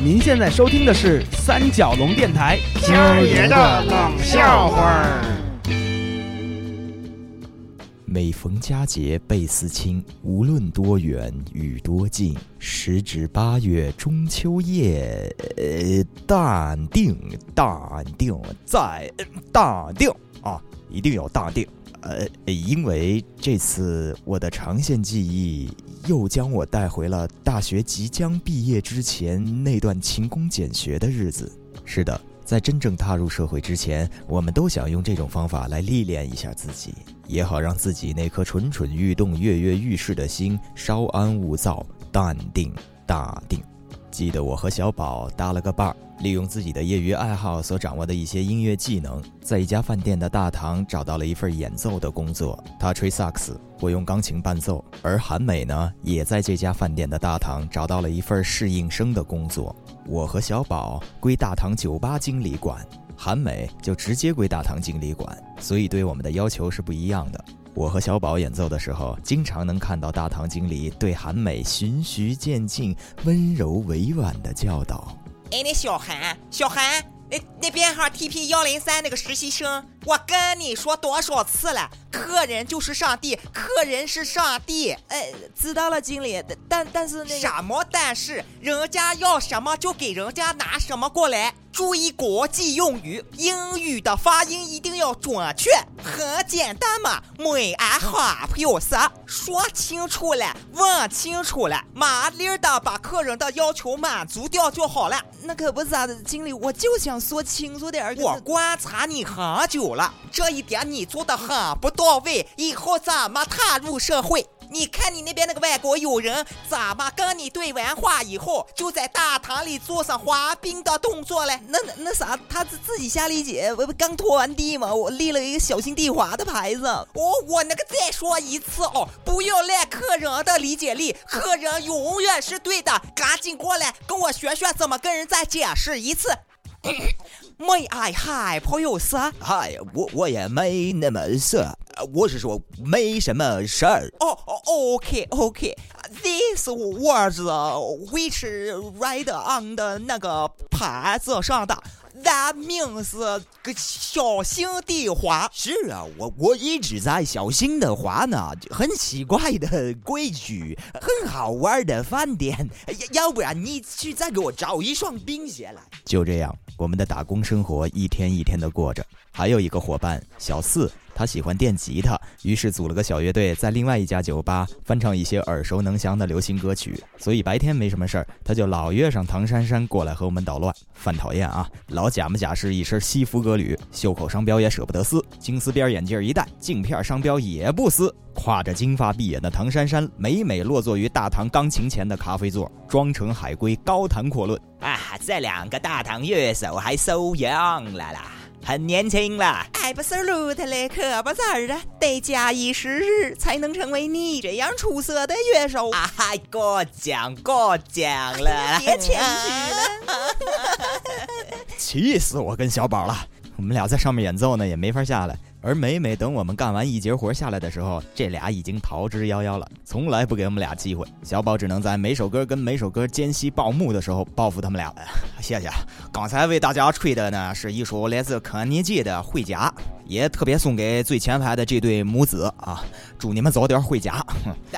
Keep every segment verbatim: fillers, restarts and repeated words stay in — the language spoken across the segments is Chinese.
您现在收听的是三角龙电台星儿爷的冷笑话。每逢佳节倍思亲，无论多远与多近，时值八月中秋夜，呃、淡定淡定再淡定啊，一定要淡定。呃，因为这次我的长线记忆又将我带回了大学即将毕业之前那段勤工俭学的日子。是的，在真正踏入社会之前，我们都想用这种方法来历练一下自己，也好让自己那颗蠢蠢欲动、跃跃欲试的心稍安勿躁，淡定大定。记得我和小宝搭了个伴儿，利用自己的业余爱好所掌握的一些音乐技能，在一家饭店的大堂找到了一份演奏的工作。他吹萨克斯，我用钢琴伴奏。而韩美呢，也在这家饭店的大堂找到了一份侍应生的工作。我和小宝归大堂酒吧经理管，韩美就直接归大堂经理管，所以对我们的要求是不一样的。我和小宝演奏的时候，经常能看到大堂经理对韩美循序渐进、温柔委婉的教导。哎，那小韩，小韩，那那编号 T P 一零三 那个实习生，我跟你说多少次了，客人就是上帝，客人是上帝。哎，知道了，经理，但但是那个、什么但是，人家要什么就给人家拿什么过来。注意国际用语，英语的发音一定要准确，很简单嘛。每安好有啥说清楚了，问清楚了，麻利的把客人的要求满足掉就好了。那可不咋的，经理，我就想说清楚点。我观察你很久了，这一点你做的很不到位，以后咱们踏入社会，你看你那边那个外国友人怎么跟你对完话以后就在大堂里做上滑冰的动作嘞？那那啥，他自己瞎理解。我刚拖完地嘛，我立了一个小心地滑的牌子。哦，我那个再说一次哦，不要赖客人的理解力，客人永远是对的。赶紧过来跟我学学怎么跟人再解释一次。没爱嗨朋友啥？嗨，我我也没那么色，我是说没什么事儿。哦、oh, ，OK OK， these words which write on the 那个牌子上的 ，that means 小心地滑。是啊，我我一直在小心地滑呢，很奇怪的规矩，很好玩的饭店，要不然你去再给我找一双冰鞋来。就这样，我们的打工生活一天一天的过着。还有一个伙伴小四，他喜欢电吉他，于是组了个小乐队，在另外一家酒吧翻唱一些耳熟能详的流行歌曲。所以白天没什么事儿，他就老约上唐珊珊过来和我们捣乱，犯讨厌啊！老假模假式一身西服革履，袖口商标也舍不得撕，金丝边眼镜一戴，镜片商标也不撕。挎着金发碧眼的唐珊珊，每每落座于大堂钢琴前的咖啡座，装成海龟高谈阔论。啊，这两个大堂乐手还收养了啦！很年轻了 absolutely 可不咋的，得假以时日才能成为你这样出色的乐手啊！过奖过奖了，别谦虚了。气死我跟小宝了，我们俩在上面演奏呢，也没法下来。而每每等我们干完一节活下来的时候，这俩已经逃之夭夭了，从来不给我们俩机会。小宝只能在每首歌跟每首歌间隙报幕的时候报复他们俩。谢谢，刚才为大家吹的呢是一首来自肯尼基的《回家》，也特别送给最前排的这对母子啊，祝你们早点回家。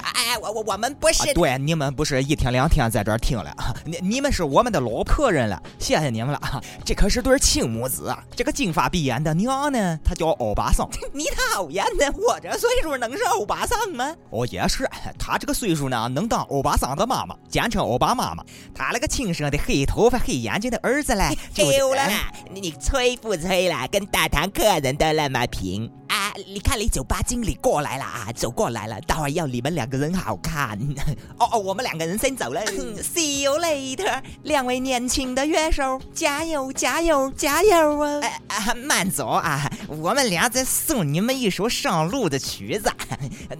哎，我我我们不是、啊、对，你们不是一天两天在这儿听了，你你们是我们的老客人了，谢谢你们了。这可是对亲母子啊，这个金发碧眼的娘呢，她叫欧巴桑。你讨厌的，我这岁数能是欧巴桑吗？哦，也是，她这个岁数呢，能当欧巴桑的妈妈，简称欧巴妈妈。她那个亲生的黑头发黑眼睛的儿子嘞，丢了啦！你吹不吹了？跟大堂客人的那么平。啊，你看你酒吧经理过来了啊，走过来了，待会儿要你们两个人好看。哦哦，我们两个人先走了。See you later， 两位年轻的乐手，加油加油加油啊！哎、啊，慢走啊，我们俩再送你们一首上路的曲子，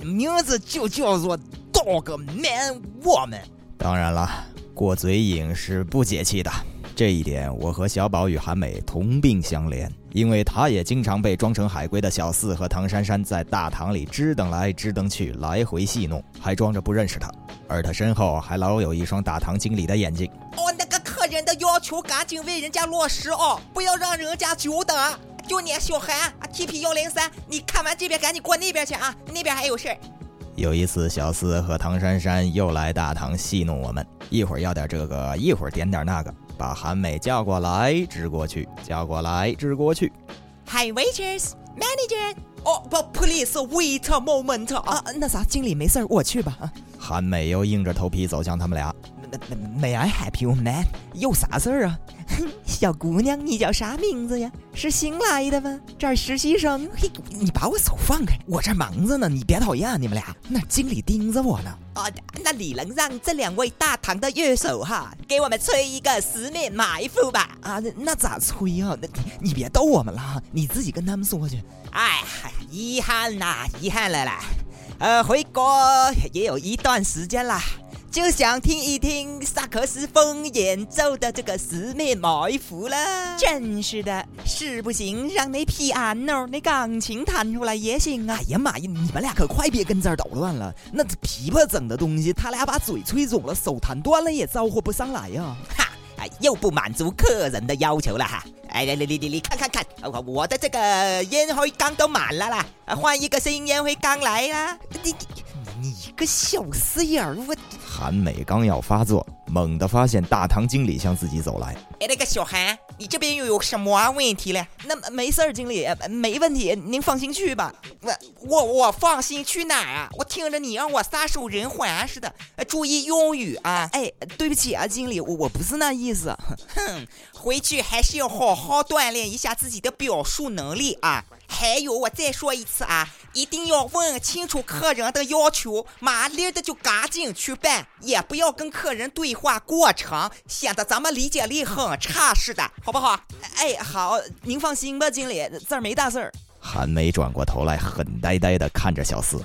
名字就叫做 dog man woman。当然了，过嘴瘾是不解气的。这一点我和小宝与韩美同病相怜，因为他也经常被装成海龟的小四和唐珊珊在大堂里支棱来支棱去，来回戏弄，还装着不认识他。而他身后还老有一双大堂经理的眼睛。哦，那个客人的要求赶紧为人家落实哦，不要让人家久等。就你小韩啊 T P 一零三， 你看完这边赶紧过那边去啊，那边还有事儿。有一次小四和唐珊珊又来大堂戏弄我们，一会儿要点这个，一会儿点点那个，把韩美叫过来支过去，叫过来支过去。 Hi waiters manager哦、oh, 不 please wait a moment 啊、uh, 那啥经理没事我去吧。韩美又硬着头皮走向他们俩。 May I help you man？ 又啥事儿啊？小姑娘你叫啥名字呀？是新来的吗？这儿实习生。嘿，你把我手放开，我这忙着呢，你别讨厌、啊、你们俩，那经理盯着我呢。啊、uh, 那你能让这两位大堂的乐手哈给我们吹一个十面埋伏吧？啊、uh, 那咋吹啊？你别逗我们了，你自己跟他们说去。哎，遗憾啦，遗憾了啦，呃，回国也有一段时间啦，就想听一听萨克斯风演奏的这个十面埋伏了。真是的，是不行，让那屁安哦，那钢琴弹出来也行啊！哎呀妈呀，你们俩可快别跟这儿捣乱了，那琵琶整的东西，他俩把嘴吹肿了，手弹断了也招呼不上来呀、啊！哈。又不满足客人的要求了哈！哎，你你你你看看看，我的这个烟灰缸都满了啦，换一个新烟灰缸来啦！你你个小死眼！我韩美刚要发作，猛地发现大堂经理向自己走来。哎，那个小韩，你这边又有什么问题了？那没事经理，没问题，您放心去吧。我我我放心去哪儿啊？我听着你让我撒手人寰似的，注意用语啊！哎，对不起啊，经理，我我不是那意思。哼，回去还是要好好锻炼一下自己的表述能力啊！还有，我再说一次啊，一定要问清楚客人的要求，麻利的就赶紧去办，也不要跟客人对话过长，显得咱们理解力很差似的，好不好？哎，好，您放心吧，经理，这儿没大事儿。韩梅转过头来，很呆呆的看着小四。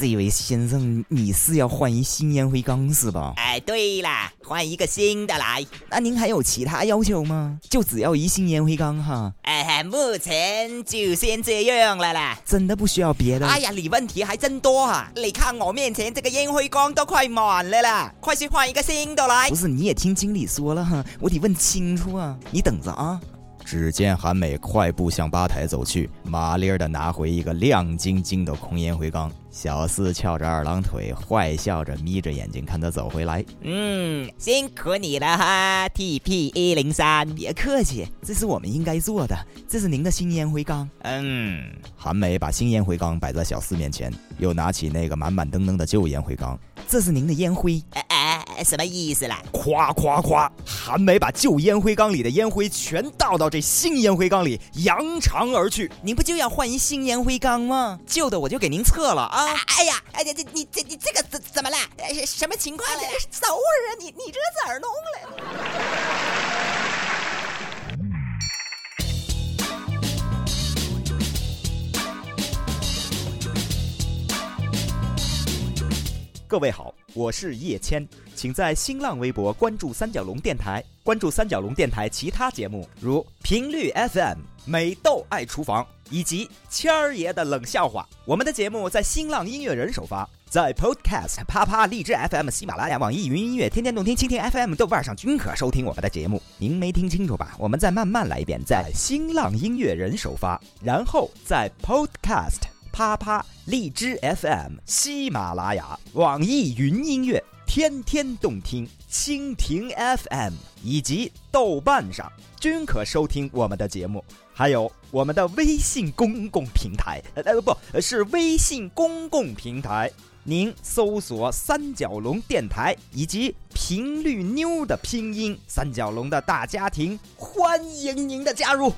这位先生，你是要换一新烟灰缸是吧？哎，对啦，换一个新的来。那您还有其他要求吗？就只要一新烟灰缸哈。哎，目前就先这样了啦。真的不需要别的？哎呀，你问题还真多啊！你看我面前这个烟灰缸都快满了啦，快去换一个新的来。不是，你也听经理说了哈，我得问清楚啊，你等着啊。只见韩美快步向吧台走去，麻利儿的拿回一个亮晶晶的空烟灰缸。小四翘着二郎腿，坏笑着眯着眼睛看他走回来。嗯，辛苦你了哈 T P 一零三。别客气，这是我们应该做的，这是您的新烟灰缸。嗯，韩美把新烟灰缸摆在小四面前，又拿起那个满满登登的旧烟灰缸。这是您的烟灰。哎哎，什么意思啦？夸夸夸！韩梅把旧烟灰缸里的烟灰全倒到这新烟灰缸里，扬长而去。您不就要换一新烟灰缸吗？旧的我就给您撤了啊！哎呀，哎呀，这你这你这个怎怎么了？什么情况了？等会儿啊，你你这咋弄了？各位好，我是叶谦，请在新浪微博关注三角龙电台，关注三角龙电台其他节目，如频率 F M、 美豆爱厨房以及谦儿爷的冷笑话。我们的节目在新浪音乐人首发，在 podcast、 啪啪、荔枝 F M、 喜马拉雅、网易云音乐、天天动听、蜻蜓 F M、 豆瓣上均可收听我们的节目。您没听清楚吧？我们再慢慢来一遍，在新浪音乐人首发，然后在 podcast、啪啪、荔枝 F M、 喜马拉雅、网易云音乐、天天动听、蜻蜓 F M 以及豆瓣上均可收听我们的节目。还有我们的微信公共平台，呃不是微信公共平台，您搜索三角龙电台以及频率妞的拼音三角龙的大家庭，欢迎您的加入。